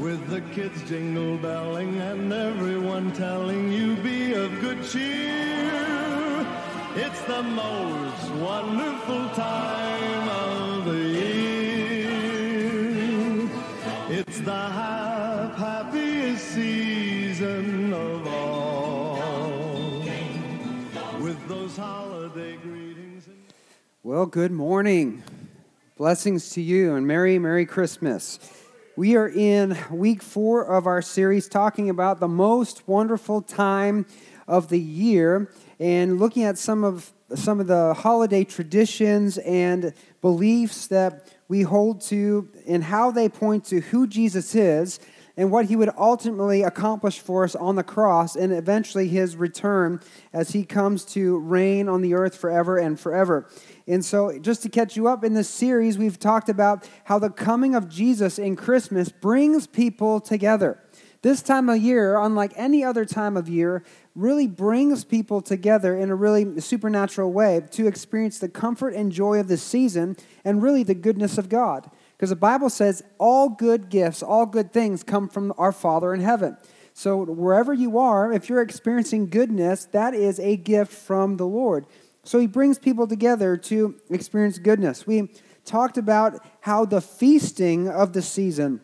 With the kids jingle belling and everyone telling you be of good cheer. It's the most wonderful time of the year. It's the happiest season of all. With those holiday greetings. Well, good morning. Blessings to you and Merry Christmas. We are in week 4 of our series talking about the most wonderful time of the year and looking at some of the holiday traditions and beliefs that we hold to and how they point to who Jesus is and what he would ultimately accomplish for us on the cross and eventually his return as he comes to reign on the earth forever and forever. And so just to catch you up in this series, we've talked about how the coming of Jesus in Christmas brings people together. This time of year, unlike any other time of year, really brings people together in a really supernatural way to experience the comfort and joy of this season and really the goodness of God. Because the Bible says all good gifts, all good things come from our Father in heaven. So wherever you are, if you're experiencing goodness, that is a gift from the Lord. So he brings people together to experience goodness. We talked about how the feasting of the season,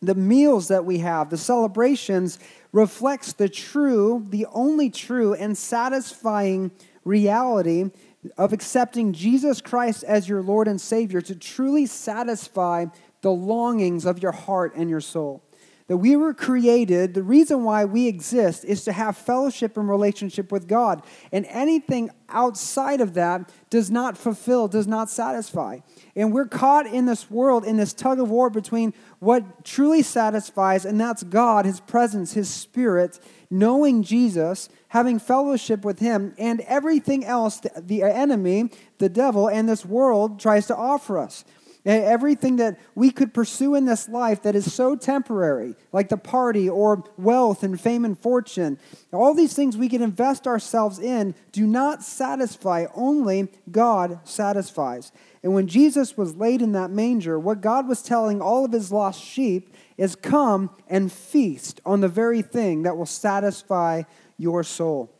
the meals that we have, the celebrations, reflects the only true and satisfying reality of accepting Jesus Christ as your Lord and Savior to truly satisfy the longings of your heart and your soul. That we were created, the reason why we exist is to have fellowship and relationship with God. And anything outside of that does not fulfill, does not satisfy. And we're caught in this world, in this tug of war between what truly satisfies, and that's God, his presence, his spirit, knowing Jesus, having fellowship with him, and everything else the enemy, the devil, and this world tries to offer us. Everything that we could pursue in this life that is so temporary, like the party or wealth and fame and fortune, all these things we can invest ourselves in do not satisfy. Only God satisfies. And when Jesus was laid in that manger, what God was telling all of his lost sheep is come and feast on the very thing that will satisfy your soul.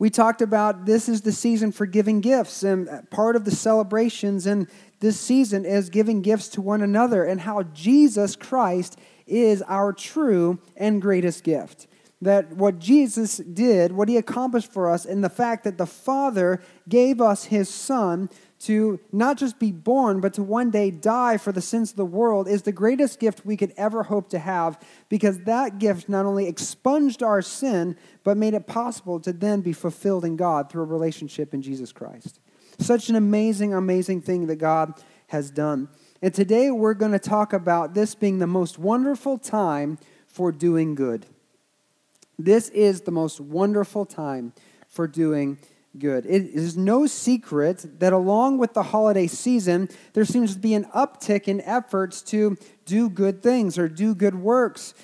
We talked about this is the season for giving gifts, and part of the celebrations and this season is giving gifts to one another and how Jesus Christ is our true and greatest gift. That what Jesus did, what he accomplished for us, and the fact that the Father gave us his Son to not just be born, but to one day die for the sins of the world is the greatest gift we could ever hope to have, because that gift not only expunged our sin, but made it possible to then be fulfilled in God through a relationship in Jesus Christ. Such an amazing, amazing thing that God has done. And today we're going to talk about this being the most wonderful time for doing good. This is the most wonderful time for doing good. It is no secret that along with the holiday season, there seems to be an uptick in efforts to do good things or do good works,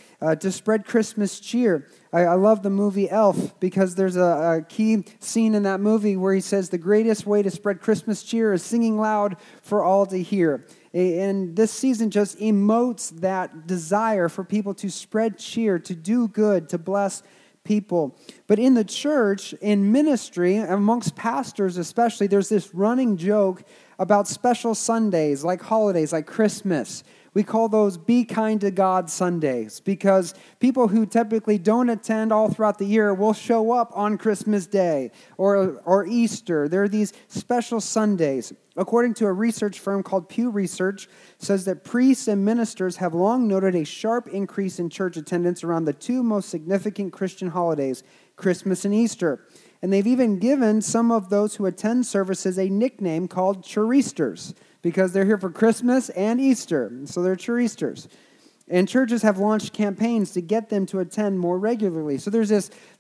to spread Christmas cheer. I love the movie Elf because there's a key scene in that movie where he says the greatest way to spread Christmas cheer is singing loud for all to hear. And this season just emotes that desire for people to spread cheer, to do good, to bless people. But in the church, in ministry, amongst pastors especially, there's this running joke about special Sundays, like holidays, like Christmas. We call those Be Kind to God Sundays, because people who typically don't attend all throughout the year will show up on Christmas Day or Easter. There are these special Sundays. According to a research firm called Pew Research, says that priests and ministers have long noted a sharp increase in church attendance around the two most significant Christian holidays, Christmas and Easter. And they've even given some of those who attend services a nickname called Churreasters, because they're here for Christmas and Easter, so they're Churreasters. And churches have launched campaigns to get them to attend more regularly. So there's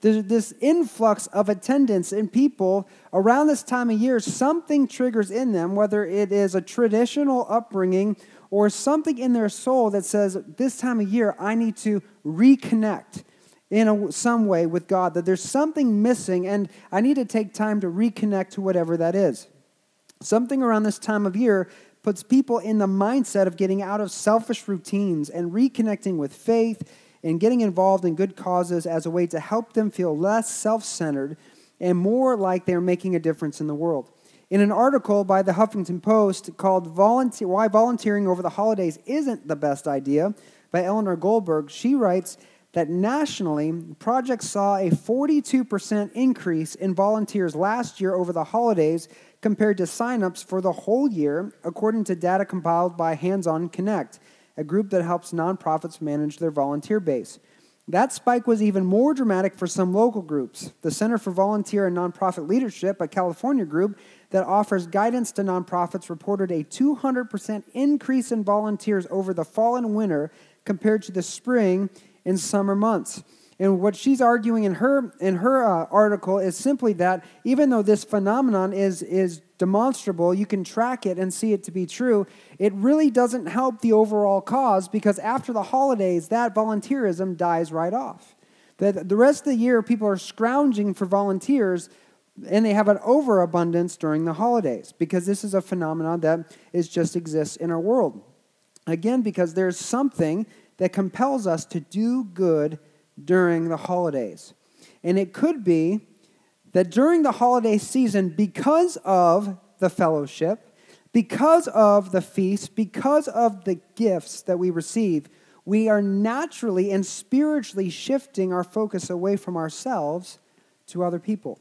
this influx of attendance in people around this time of year. Something triggers in them, whether it is a traditional upbringing or something in their soul that says, this time of year, I need to reconnect in some way with God, that there's something missing, and I need to take time to reconnect to whatever that is. Something around this time of year puts people in the mindset of getting out of selfish routines and reconnecting with faith and getting involved in good causes as a way to help them feel less self-centered and more like they're making a difference in the world. In an article by the Huffington Post called Why Volunteering Over the Holidays Isn't the Best Idea by Eleanor Goldberg, she writes that nationally, projects saw a 42% increase in volunteers last year over the holidays compared to signups for the whole year, according to data compiled by Hands On Connect, a group that helps nonprofits manage their volunteer base. That spike was even more dramatic for some local groups. The Center for Volunteer and Nonprofit Leadership, a California group that offers guidance to nonprofits, reported a 200% increase in volunteers over the fall and winter compared to the spring and summer months. And what she's arguing in her article is simply that even though this phenomenon is demonstrable, you can track it and see it to be true, it really doesn't help the overall cause, because after the holidays, that volunteerism dies right off. The rest of the year, people are scrounging for volunteers, and they have an overabundance during the holidays, because this is a phenomenon that just exists in our world. Again, because there's something that compels us to do good during the holidays. And it could be that during the holiday season, because of the fellowship, because of the feast, because of the gifts that we receive, we are naturally and spiritually shifting our focus away from ourselves to other people,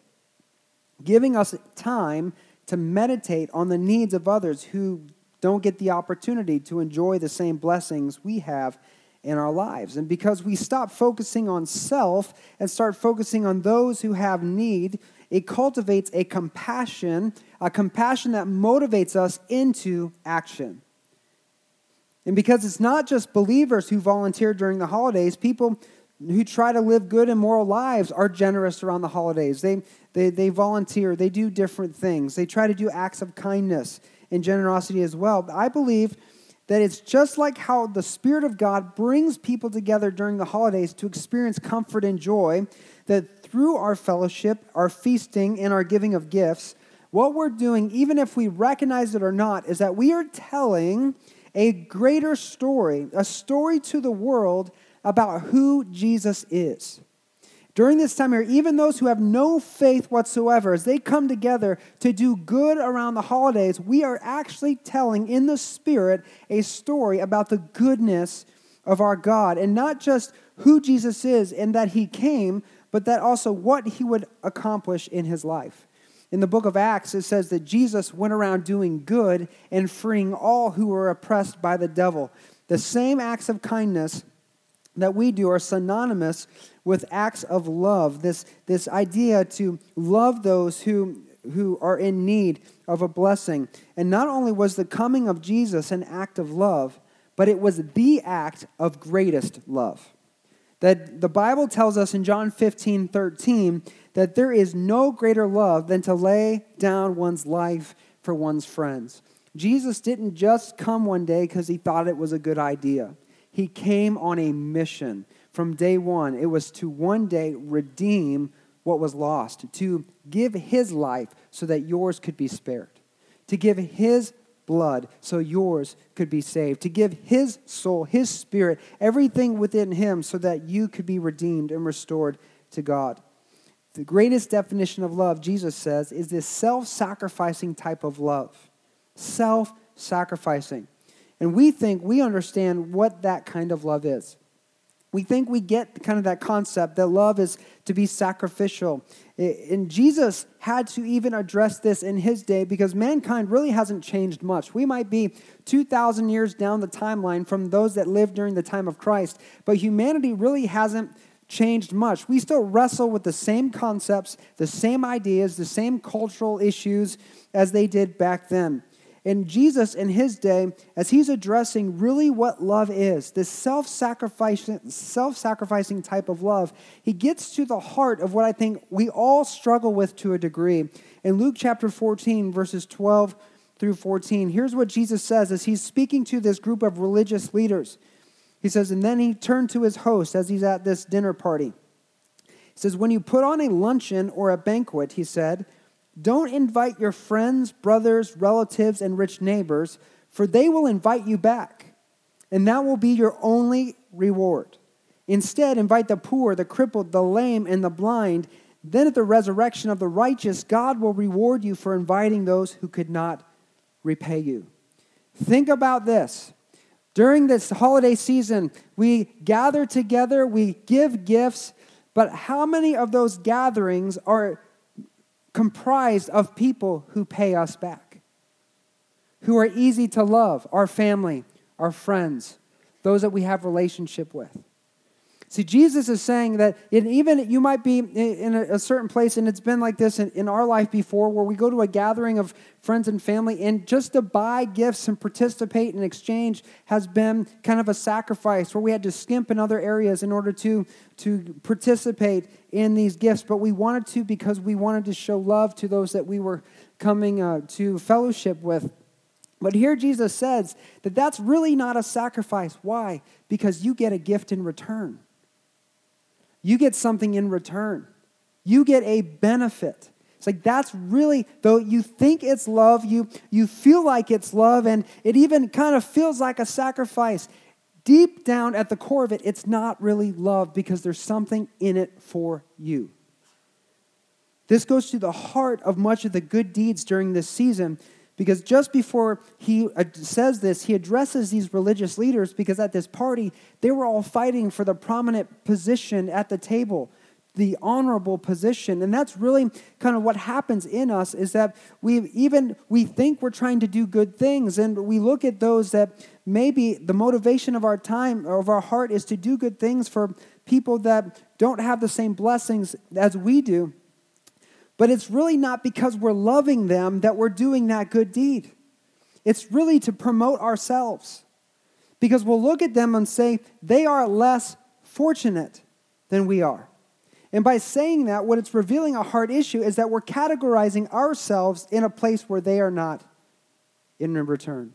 giving us time to meditate on the needs of others who don't get the opportunity to enjoy the same blessings we have in our lives. And because we stop focusing on self and start focusing on those who have need, it cultivates a compassion that motivates us into action. And because it's not just believers who volunteer during the holidays, people who try to live good and moral lives are generous around the holidays. They volunteer, they do different things. They try to do acts of kindness and generosity as well. But I believe that it's just like how the Spirit of God brings people together during the holidays to experience comfort and joy, that through our fellowship, our feasting, and our giving of gifts, what we're doing, even if we recognize it or not, is that we are telling a greater story, a story to the world about who Jesus is. During this time here, even those who have no faith whatsoever, as they come together to do good around the holidays, we are actually telling in the Spirit a story about the goodness of our God, and not just who Jesus is and that he came, but that also what he would accomplish in his life. In the book of Acts, it says that Jesus went around doing good and freeing all who were oppressed by the devil. The same acts of kindness that we do are synonymous with acts of love, this idea to love those who are in need of a blessing. And not only was the coming of Jesus an act of love, but it was the act of greatest love. That the Bible tells us in John 15:13 that there is no greater love than to lay down one's life for one's friends. Jesus didn't just come one day because he thought it was a good idea. He came on a mission from day one. It was to one day redeem what was lost, to give his life so that yours could be spared, to give his blood so yours could be saved, to give his soul, his spirit, everything within him so that you could be redeemed and restored to God. The greatest definition of love, Jesus says, is this self-sacrificing type of love. Self-sacrificing. And we think we understand what that kind of love is. We think we get kind of that concept that love is to be sacrificial. And Jesus had to even address this in his day, because mankind really hasn't changed much. We might be 2,000 years down the timeline from those that lived during the time of Christ, but humanity really hasn't changed much. We still wrestle with the same concepts, the same ideas, the same cultural issues as they did back then. And Jesus, in his day, as he's addressing really what love is, this self-sacrificing type of love, he gets to the heart of what I think we all struggle with to a degree. In Luke chapter 14, verses 12 through 14, here's what Jesus says as he's speaking to this group of religious leaders. He says, and then he turned to his host as he's at this dinner party. He says, when you put on a luncheon or a banquet, he said, don't invite your friends, brothers, relatives, and rich neighbors, for they will invite you back, and that will be your only reward. Instead, invite the poor, the crippled, the lame, and the blind. Then at the resurrection of the righteous, God will reward you for inviting those who could not repay you. Think about this. During this holiday season, we gather together, we give gifts, but how many of those gatherings are comprised of people who pay us back, who are easy to love, our family, our friends, those that we have relationship with? See, Jesus is saying that even you might be in a certain place, and it's been like this in our life before, where we go to a gathering of friends and family, and just to buy gifts and participate in exchange has been kind of a sacrifice where we had to skimp in other areas in order to participate in these gifts. But we wanted to because we wanted to show love to those that we were coming to fellowship with. But here Jesus says that that's really not a sacrifice. Why? Because you get a gift in return. You get something in return. You get a benefit. It's like that's really, though you think it's love, you feel like it's love, and it even kind of feels like a sacrifice. Deep down at the core of it, it's not really love because there's something in it for you. This goes to the heart of much of the good deeds during this season, because just before he says this, he addresses these religious leaders because at this party, they were all fighting for the prominent position at the table, the honorable position. And that's really kind of what happens in us, is that we think we're trying to do good things, and we look at those that maybe the motivation of our time or of our heart is to do good things for people that don't have the same blessings as we do. But it's really not because we're loving them that we're doing that good deed. It's really to promote ourselves, because we'll look at them and say, they are less fortunate than we are. And by saying that, what it's revealing a heart issue is that we're categorizing ourselves in a place where they are not in return,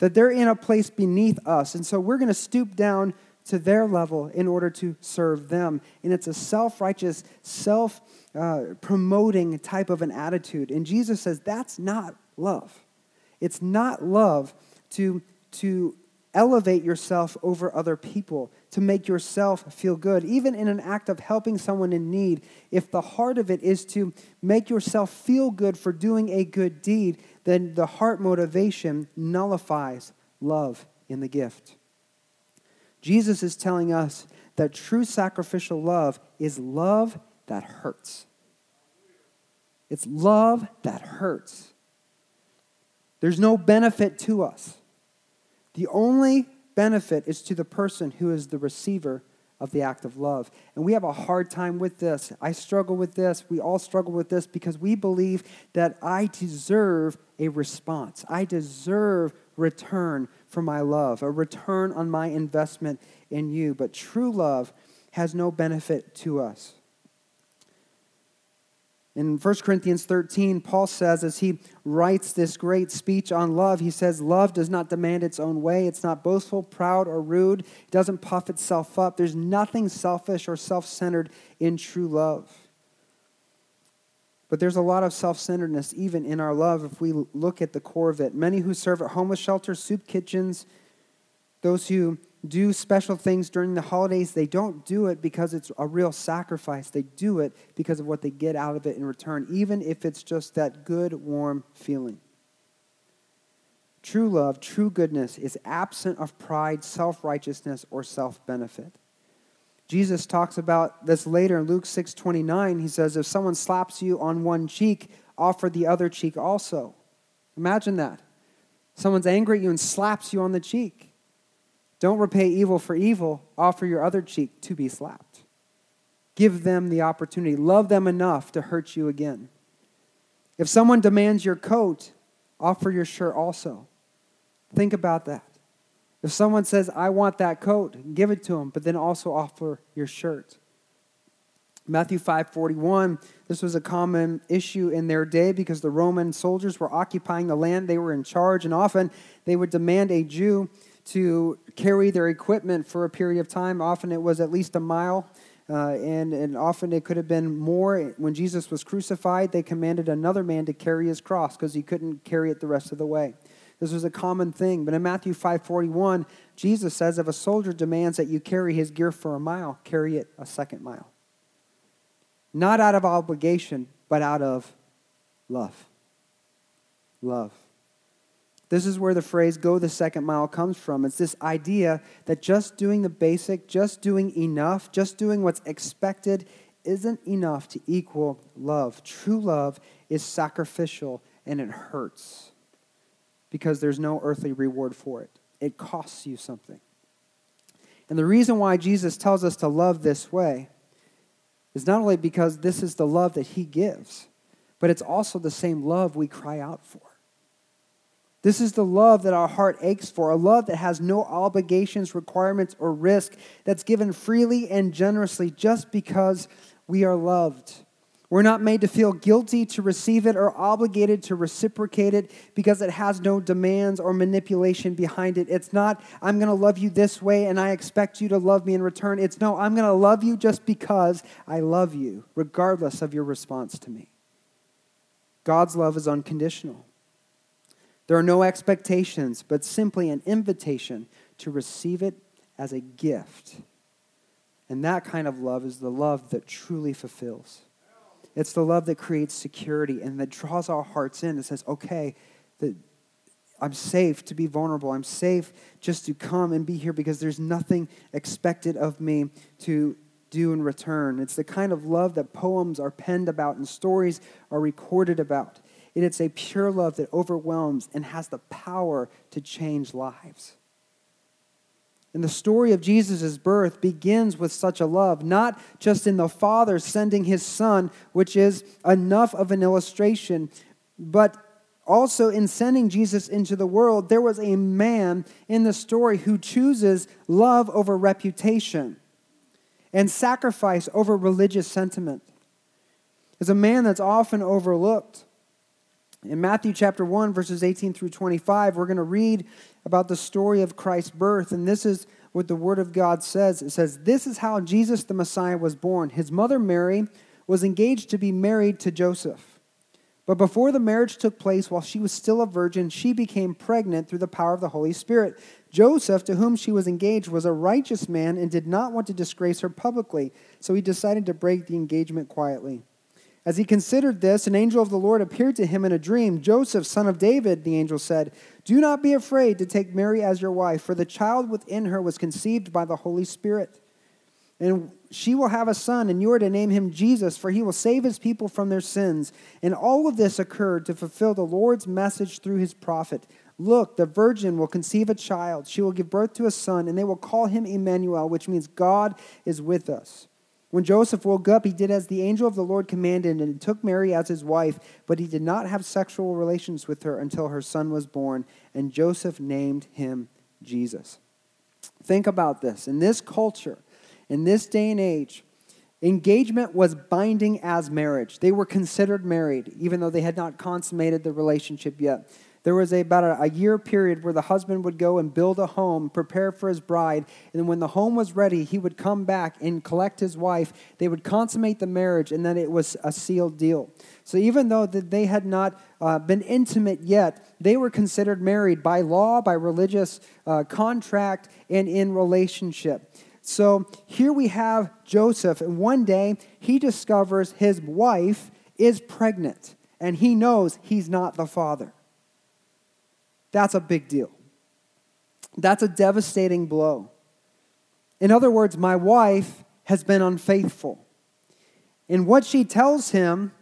that they're in a place beneath us. And so we're going to stoop down to their level in order to serve them. And it's a self-righteous, promoting type of an attitude. And Jesus says that's not love. It's not love to elevate yourself over other people, to make yourself feel good. Even in an act of helping someone in need, if the heart of it is to make yourself feel good for doing a good deed, then the heart motivation nullifies love in the gift. Jesus is telling us that true sacrificial love is love that hurts. It's love that hurts. There's no benefit to us. The only benefit is to the person who is the receiver of the act of love. And we have a hard time with this. I struggle with this. We all struggle with this because we believe that I deserve a response. I deserve return for my love, a return on my investment in you. But true love has no benefit to us. In 1 Corinthians 13, Paul says, as he writes this great speech on love, he says, love does not demand its own way. It's not boastful, proud, or rude. It doesn't puff itself up. There's nothing selfish or self-centered in true love. But there's a lot of self-centeredness even in our love if we look at the core of it. Many who serve at homeless shelters, soup kitchens, those who do special things during the holidays, they don't do it because it's a real sacrifice. They do it because of what they get out of it in return, even if it's just that good, warm feeling. True love, true goodness is absent of pride, self-righteousness, or self-benefit. Jesus talks about this later in Luke 6:29. He says, if someone slaps you on one cheek, offer the other cheek also. Imagine that. Someone's angry at you and slaps you on the cheek. Don't repay evil for evil. Offer your other cheek to be slapped. Give them the opportunity. Love them enough to hurt you again. If someone demands your coat, offer your shirt also. Think about that. If someone says, I want that coat, give it to them, but then also offer your shirt. Matthew 5:41, this was a common issue in their day because the Roman soldiers were occupying the land they were in charge, and often they would demand a Jew to carry their equipment for a period of time. Often it was at least a mile, and often it could have been more. When Jesus was crucified, they commanded another man to carry his cross because he couldn't carry it the rest of the way. This was a common thing. But in Matthew 5:41, Jesus says, if a soldier demands that you carry his gear for a mile, carry it a second mile. Not out of obligation, but out of love. Love. This is where the phrase, go the second mile, comes from. It's this idea that just doing the basic, just doing enough, just doing what's expected isn't enough to equal love. True love is sacrificial, and it hurts because there's no earthly reward for it. It costs you something. And the reason why Jesus tells us to love this way is not only because this is the love that he gives, but it's also the same love we cry out for. This is the love that our heart aches for, a love that has no obligations, requirements, or risk, that's given freely and generously just because we are loved. We're not made to feel guilty to receive it or obligated to reciprocate it because it has no demands or manipulation behind it. It's not, I'm going to love you this way and I expect you to love me in return. It's, no, I'm going to love you just because I love you, regardless of your response to me. God's love is unconditional. There are no expectations, but simply an invitation to receive it as a gift. And that kind of love is the love that truly fulfills. It's the love that creates security and that draws our hearts in and says, okay, I'm safe to be vulnerable. I'm safe just to come and be here because there's nothing expected of me to do in return. It's the kind of love that poems are penned about and stories are recorded about. It's a pure love that overwhelms and has the power to change lives. And the story of Jesus' birth begins with such a love, not just in the Father sending his Son, which is enough of an illustration, but also in sending Jesus into the world. There was a man in the story who chooses love over reputation and sacrifice over religious sentiment. It's a man that's often overlooked. In Matthew chapter 1, verses 18 through 25, we're going to read about the story of Christ's birth, and this is what the Word of God says. It says, this is how Jesus the Messiah was born. His mother Mary was engaged to be married to Joseph. But before the marriage took place, while she was still a virgin, she became pregnant through the power of the Holy Spirit. Joseph, to whom she was engaged, was a righteous man and did not want to disgrace her publicly, so he decided to break the engagement quietly. As he considered this, an angel of the Lord appeared to him in a dream. Joseph, son of David, the angel said, do not be afraid to take Mary as your wife, for the child within her was conceived by the Holy Spirit. And she will have a son, and you are to name him Jesus, for he will save his people from their sins. And all of this occurred to fulfill the Lord's message through his prophet. Look, the virgin will conceive a child. She will give birth to a son, and they will call him Emmanuel, which means God is with us. When Joseph woke up, he did as the angel of the Lord commanded and took Mary as his wife, but he did not have sexual relations with her until her son was born, and Joseph named him Jesus. Think about this. In this culture, in this day and age, engagement was binding as marriage. They were considered married, even though they had not consummated the relationship yet. There was about a year period where the husband would go and build a home, prepare for his bride, and when the home was ready, he would come back and collect his wife. They would consummate the marriage, and then it was a sealed deal. So even though that they had not been intimate yet, they were considered married by law, by religious contract, and in relationship. So here we have Joseph, and one day he discovers his wife is pregnant, and he knows he's not the father. That's a big deal. That's a devastating blow. In other words, my wife has been unfaithful. And what she tells him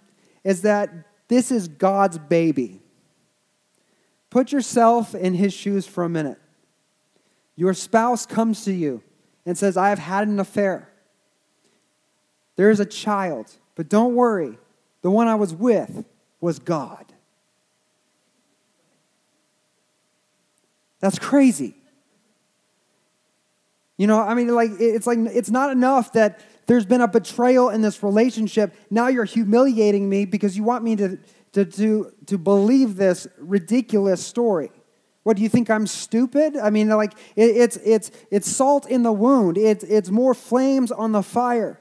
is that this is God's baby. Put yourself in his shoes for a minute. Your spouse comes to you and says, I have had an affair. There is a child, but don't worry. The one I was with was God. That's crazy. You know, I mean, like, it's not enough that there's been a betrayal in this relationship. Now you're humiliating me because you want me to believe this ridiculous story. What, do you think I'm stupid? I mean, like, it's salt in the wound. It's more flames on the fire.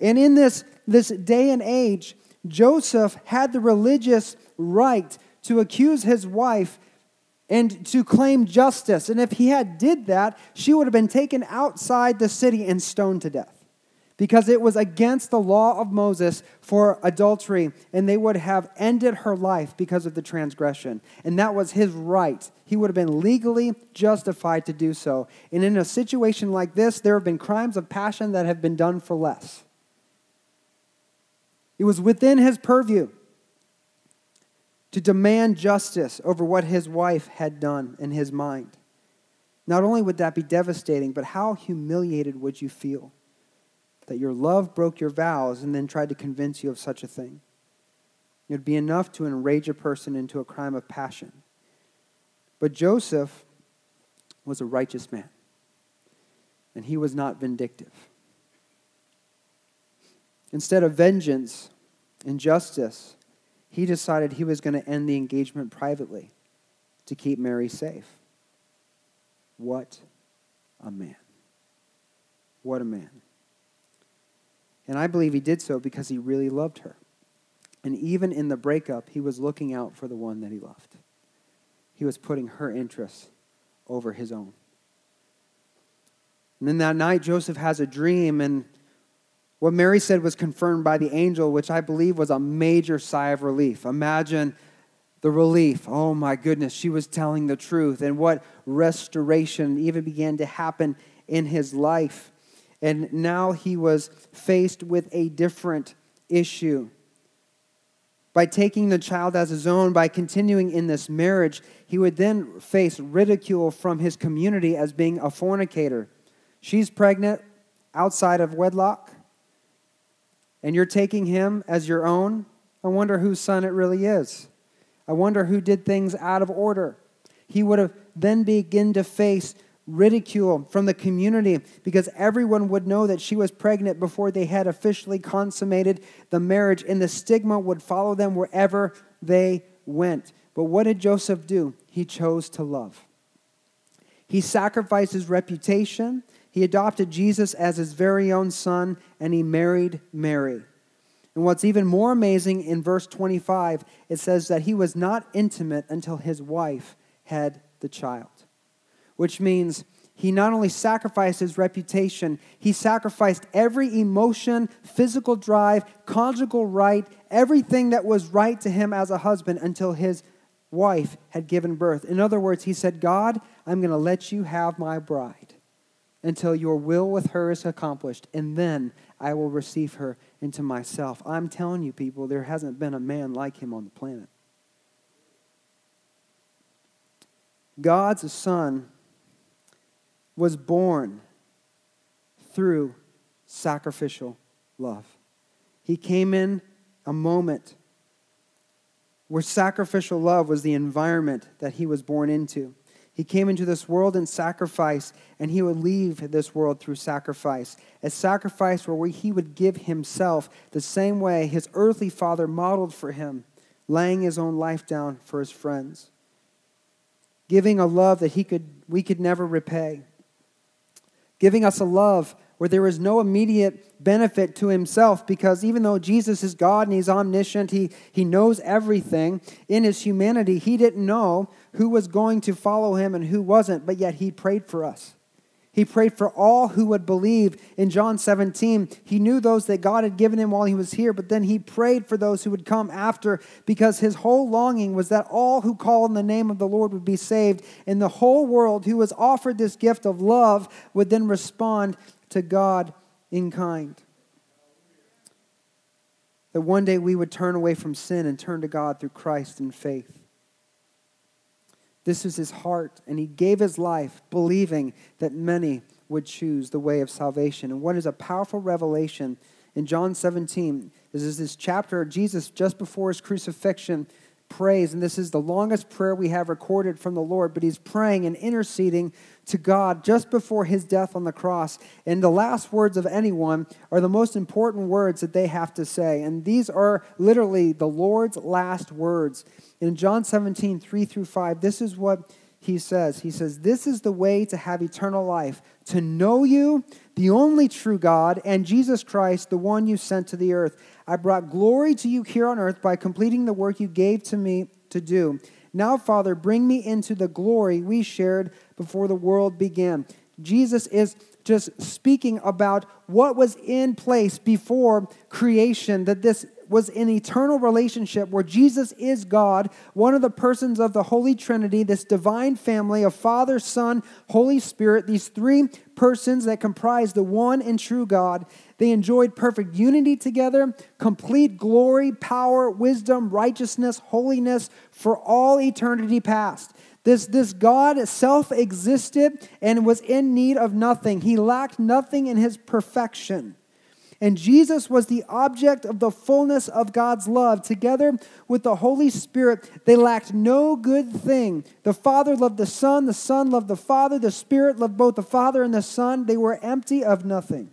And in this day and age, Joseph had the religious right to accuse his wife and to claim justice. And if he had did that, she would have been taken outside the city and stoned to death, because it was against the law of Moses for adultery, and they would have ended her life because of the transgression. And that was his right. He would have been legally justified to do so. And in a situation like this, there have been crimes of passion that have been done for less. It was within his purview to demand justice over what his wife had done in his mind. Not only would that be devastating, but how humiliated would you feel that your love broke your vows and then tried to convince you of such a thing? It would be enough to enrage a person into a crime of passion. But Joseph was a righteous man, and he was not vindictive. Instead of vengeance and justice, he decided he was going to end the engagement privately to keep Mary safe. What a man. What a man. And I believe he did so because he really loved her. And even in the breakup, he was looking out for the one that he loved. He was putting her interests over his own. And then that night, Joseph has a dream, and what Mary said was confirmed by the angel, which I believe was a major sigh of relief. Imagine the relief. Oh my goodness, she was telling the truth. And what restoration even began to happen in his life. And now he was faced with a different issue. By taking the child as his own, by continuing in this marriage, he would then face ridicule from his community as being a fornicator. She's pregnant outside of wedlock, and you're taking him as your own. I wonder whose son it really is. I wonder who did things out of order. He would have then begin to face ridicule from the community, because everyone would know that she was pregnant before they had officially consummated the marriage, and the stigma would follow them wherever they went. But what did Joseph do? He chose to love. He sacrificed his reputation, he adopted Jesus as his very own son, and he married Mary. And what's even more amazing, in verse 25, it says that he was not intimate until his wife had the child. Which means he not only sacrificed his reputation, he sacrificed every emotion, physical drive, conjugal right, everything that was right to him as a husband until his wife had given birth. In other words, he said, God, I'm going to let you have my bride until your will with her is accomplished, and then I will receive her into myself. I'm telling you, people, there hasn't been a man like him on the planet. God's Son was born through sacrificial love. He came in a moment where sacrificial love was the environment that he was born into. He came into this world in sacrifice, and he would leave this world through sacrifice. A sacrifice where he would give himself the same way his earthly father modeled for him, laying his own life down for his friends. Giving a love that we could never repay. Giving us a love where there is no immediate benefit to himself, because even though Jesus is God and he's omniscient, he knows everything, in his humanity he didn't know who was going to follow him and who wasn't, but yet he prayed for us. He prayed for all who would believe. In John 17, he knew those that God had given him while he was here, but then he prayed for those who would come after, because his whole longing was that all who call on the name of the Lord would be saved, and the whole world who was offered this gift of love would then respond to God in kind. That one day we would turn away from sin and turn to God through Christ in faith. This was his heart, and he gave his life believing that many would choose the way of salvation. And what is a powerful revelation in John 17, this is this chapter of Jesus just before his crucifixion prays, and this is the longest prayer we have recorded from the Lord, but he's praying and interceding to God just before his death on the cross. And the last words of anyone are the most important words that they have to say. And these are literally the Lord's last words. In John 17, 3-5, this is what he says. He says, "This is the way to have eternal life, to know you, the only true God, and Jesus Christ, the one you sent to the earth. I brought glory to you here on earth by completing the work you gave to me to do. Now, Father, bring me into the glory we shared before the world began. Jesus is just speaking about what was in place before creation, that this was an eternal relationship where Jesus is God, one of the persons of the Holy Trinity, this divine family of Father, Son, Holy Spirit, these three persons that comprise the one and true God. They enjoyed perfect unity together, complete glory, power, wisdom, righteousness, holiness for all eternity past. This God self-existed and was in need of nothing. He lacked nothing in his perfection. And Jesus was the object of the fullness of God's love. Together with the Holy Spirit, they lacked no good thing. The Father loved the Son loved the Father, the Spirit loved both the Father and the Son. They were empty of nothing.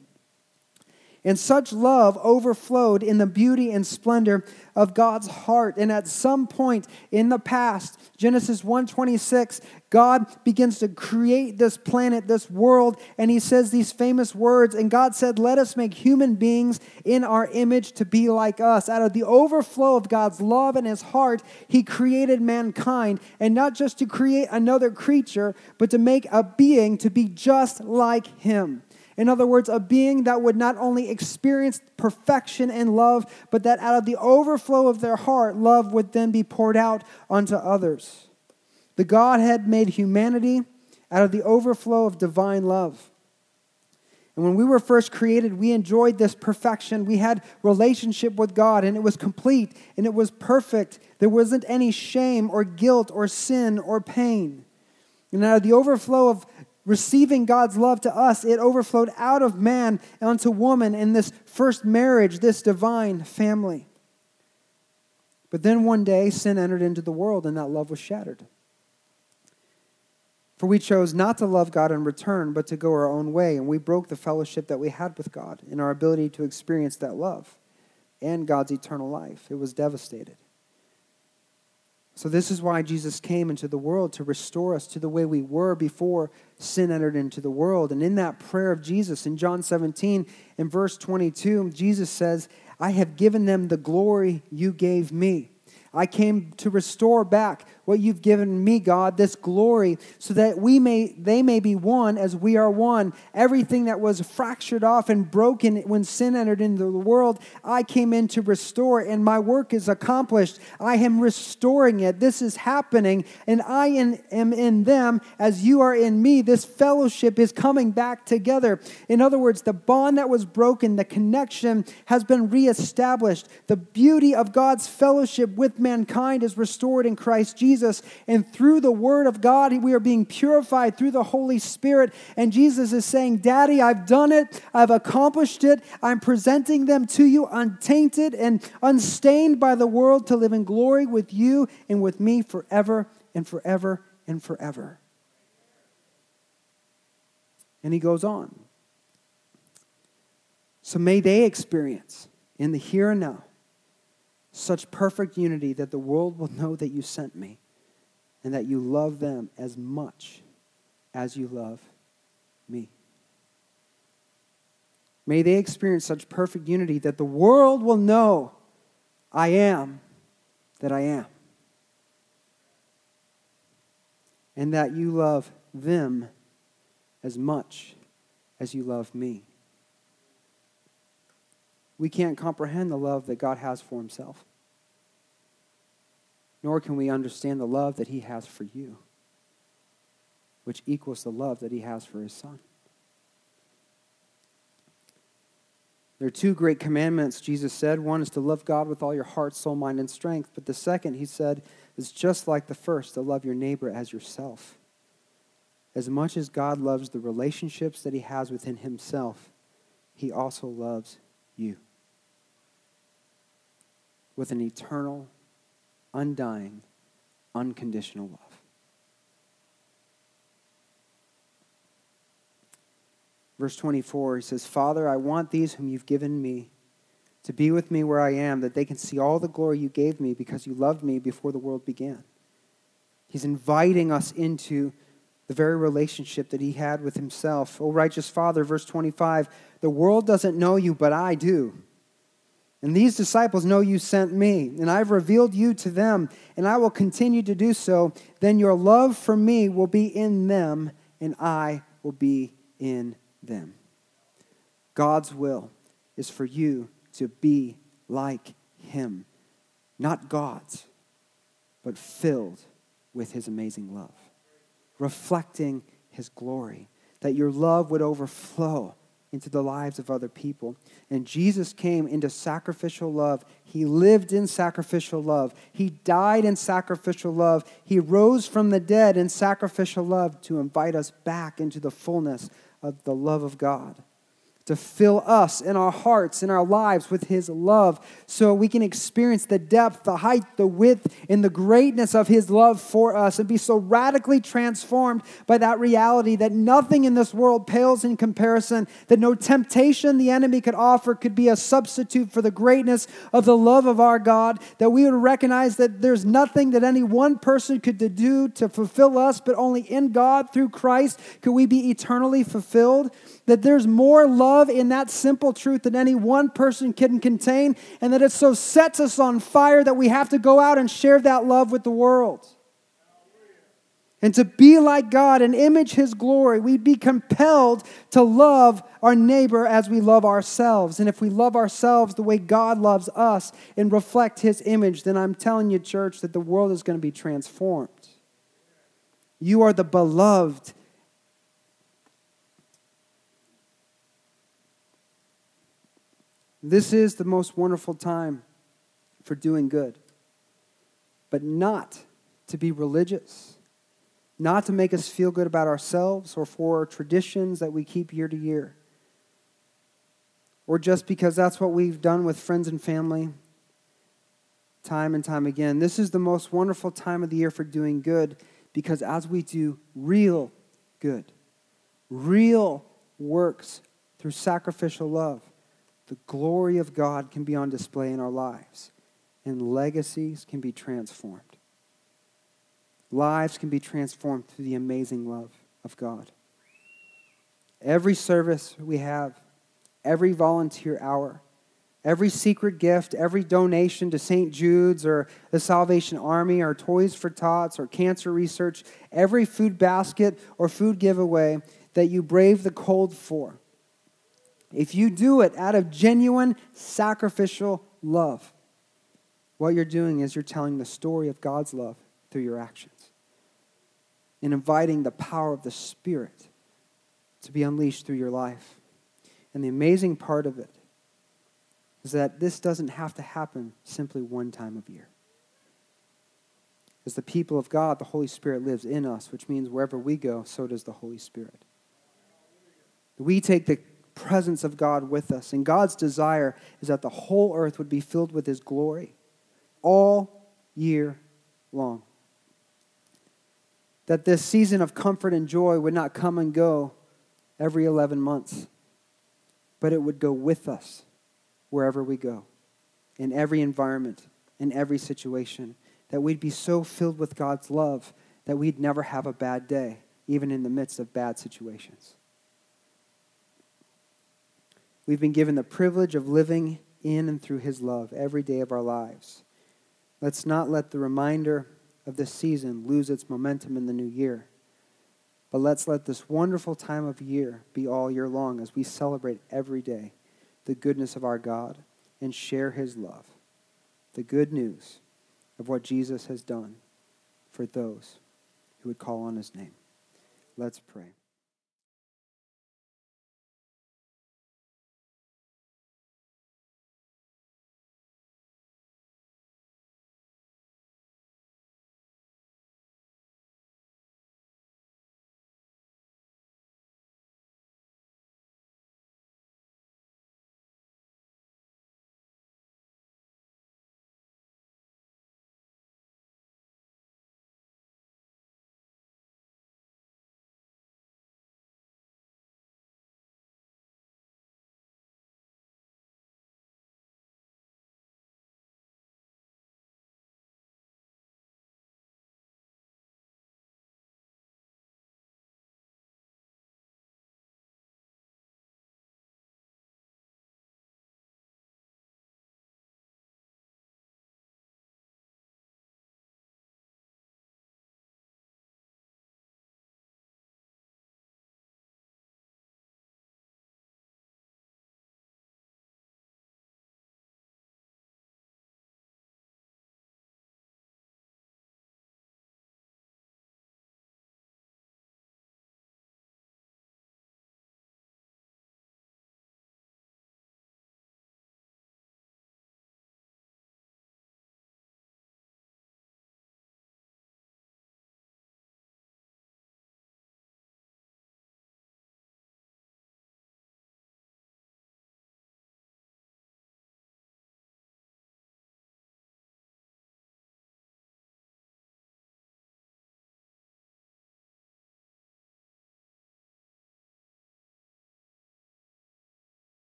And such love overflowed in the beauty and splendor of God's heart. And at some point in the past, Genesis 1:26, God begins to create this planet, this world, and he says these famous words, and God said, "Let us make human beings in our image to be like us." Out of the overflow of God's love and his heart, he created mankind, and not just to create another creature, but to make a being to be just like him. In other words, a being that would not only experience perfection and love, but that out of the overflow of their heart, love would then be poured out onto others. The Godhead made humanity out of the overflow of divine love. And when we were first created, we enjoyed this perfection. We had relationship with God, and it was complete, and it was perfect. There wasn't any shame or guilt or sin or pain. And out of the overflow of receiving God's love to us, it overflowed out of man onto woman in this first marriage, this divine family. But then one day, sin entered into the world, and that love was shattered. For we chose not to love God in return, but to go our own way, and we broke the fellowship that we had with God in our ability to experience that love and God's eternal life. It was devastated. So this is why Jesus came into the world, to restore us to the way we were before sin entered into the world. And in that prayer of Jesus, in John 17, in verse 22, Jesus says, "I have given them the glory you gave me." I came to restore back what you've given me, God, this glory, so that they may be one as we are one. Everything that was fractured off and broken when sin entered into the world, I came in to restore, and my work is accomplished. I am restoring it. This is happening, and I am in them as you are in me. This fellowship is coming back together. In other words, the bond that was broken, the connection has been reestablished. The beauty of God's fellowship with mankind is restored in Christ Jesus, and through the Word of God, we are being purified through the Holy Spirit, and Jesus is saying, "Daddy, I've done it, I've accomplished it, I'm presenting them to you untainted and unstained by the world to live in glory with you and with me forever and forever and forever." And he goes on. So may they experience in the here and now such perfect unity that the world will know that you sent me and that you love them as much as you love me. May they experience such perfect unity that the world will know I am that I am, and that you love them as much as you love me. We can't comprehend the love that God has for himself. Nor can we understand the love that he has for you, which equals the love that he has for his Son. There are two great commandments, Jesus said. One is to love God with all your heart, soul, mind, and strength. But the second, he said, is just like the first, to love your neighbor as yourself. As much as God loves the relationships that he has within himself, he also loves you with an eternal, undying, unconditional love. Verse 24, he says, "Father, I want these whom you've given me to be with me where I am, that they can see all the glory you gave me because you loved me before the world began." He's inviting us into the very relationship that he had with himself. "O righteous Father," verse 25, "the world doesn't know you, but I do. And these disciples know you sent me, and I've revealed you to them, and I will continue to do so. Then your love for me will be in them, and I will be in them. God's will is for you to be like him, not God's, but filled with his amazing love, reflecting his glory, that your love would overflow into the lives of other people. And Jesus came into sacrificial love. He lived in sacrificial love. He died in sacrificial love. He rose from the dead in sacrificial love to invite us back into the fullness of the love of God, to fill us in our hearts, in our lives with his love so we can experience the depth, the height, the width, and the greatness of his love for us and be so radically transformed by that reality that nothing in this world pales in comparison, that no temptation the enemy could offer could be a substitute for the greatness of the love of our God, that we would recognize that there's nothing that any one person could do to fulfill us, but only in God through Christ could we be eternally fulfilled, that there's more love in that simple truth that any one person can contain, and that it so sets us on fire that we have to go out and share that love with the world. And to be like God and image his glory, we'd be compelled to love our neighbor as we love ourselves. And if we love ourselves the way God loves us and reflect his image, then I'm telling you, church, that the world is going to be transformed. You are the beloved . This is the most wonderful time for doing good, but not to be religious, not to make us feel good about ourselves or for our traditions that we keep year to year, or just because that's what we've done with friends and family time and time again. This is the most wonderful time of the year for doing good, because as we do real good, real works through sacrificial love, the glory of God can be on display in our lives, and legacies can be transformed. Lives can be transformed through the amazing love of God. Every service we have, every volunteer hour, every secret gift, every donation to St. Jude's or the Salvation Army or Toys for Tots or cancer research, every food basket or food giveaway that you brave the cold for, if you do it out of genuine sacrificial love, what you're doing is you're telling the story of God's love through your actions and inviting the power of the Spirit to be unleashed through your life. And the amazing part of it is that this doesn't have to happen simply one time of year. As the people of God, the Holy Spirit lives in us, which means wherever we go, so does the Holy Spirit. We take the presence of God with us. And God's desire is that the whole earth would be filled with his glory all year long. That this season of comfort and joy would not come and go every 11 months, but it would go with us wherever we go, in every environment, in every situation, that we'd be so filled with God's love that we'd never have a bad day, even in the midst of bad situations. We've been given the privilege of living in and through his love every day of our lives. Let's not let the reminder of this season lose its momentum in the new year, but let's let this wonderful time of year be all year long as we celebrate every day the goodness of our God and share his love, the good news of what Jesus has done for those who would call on his name. Let's pray.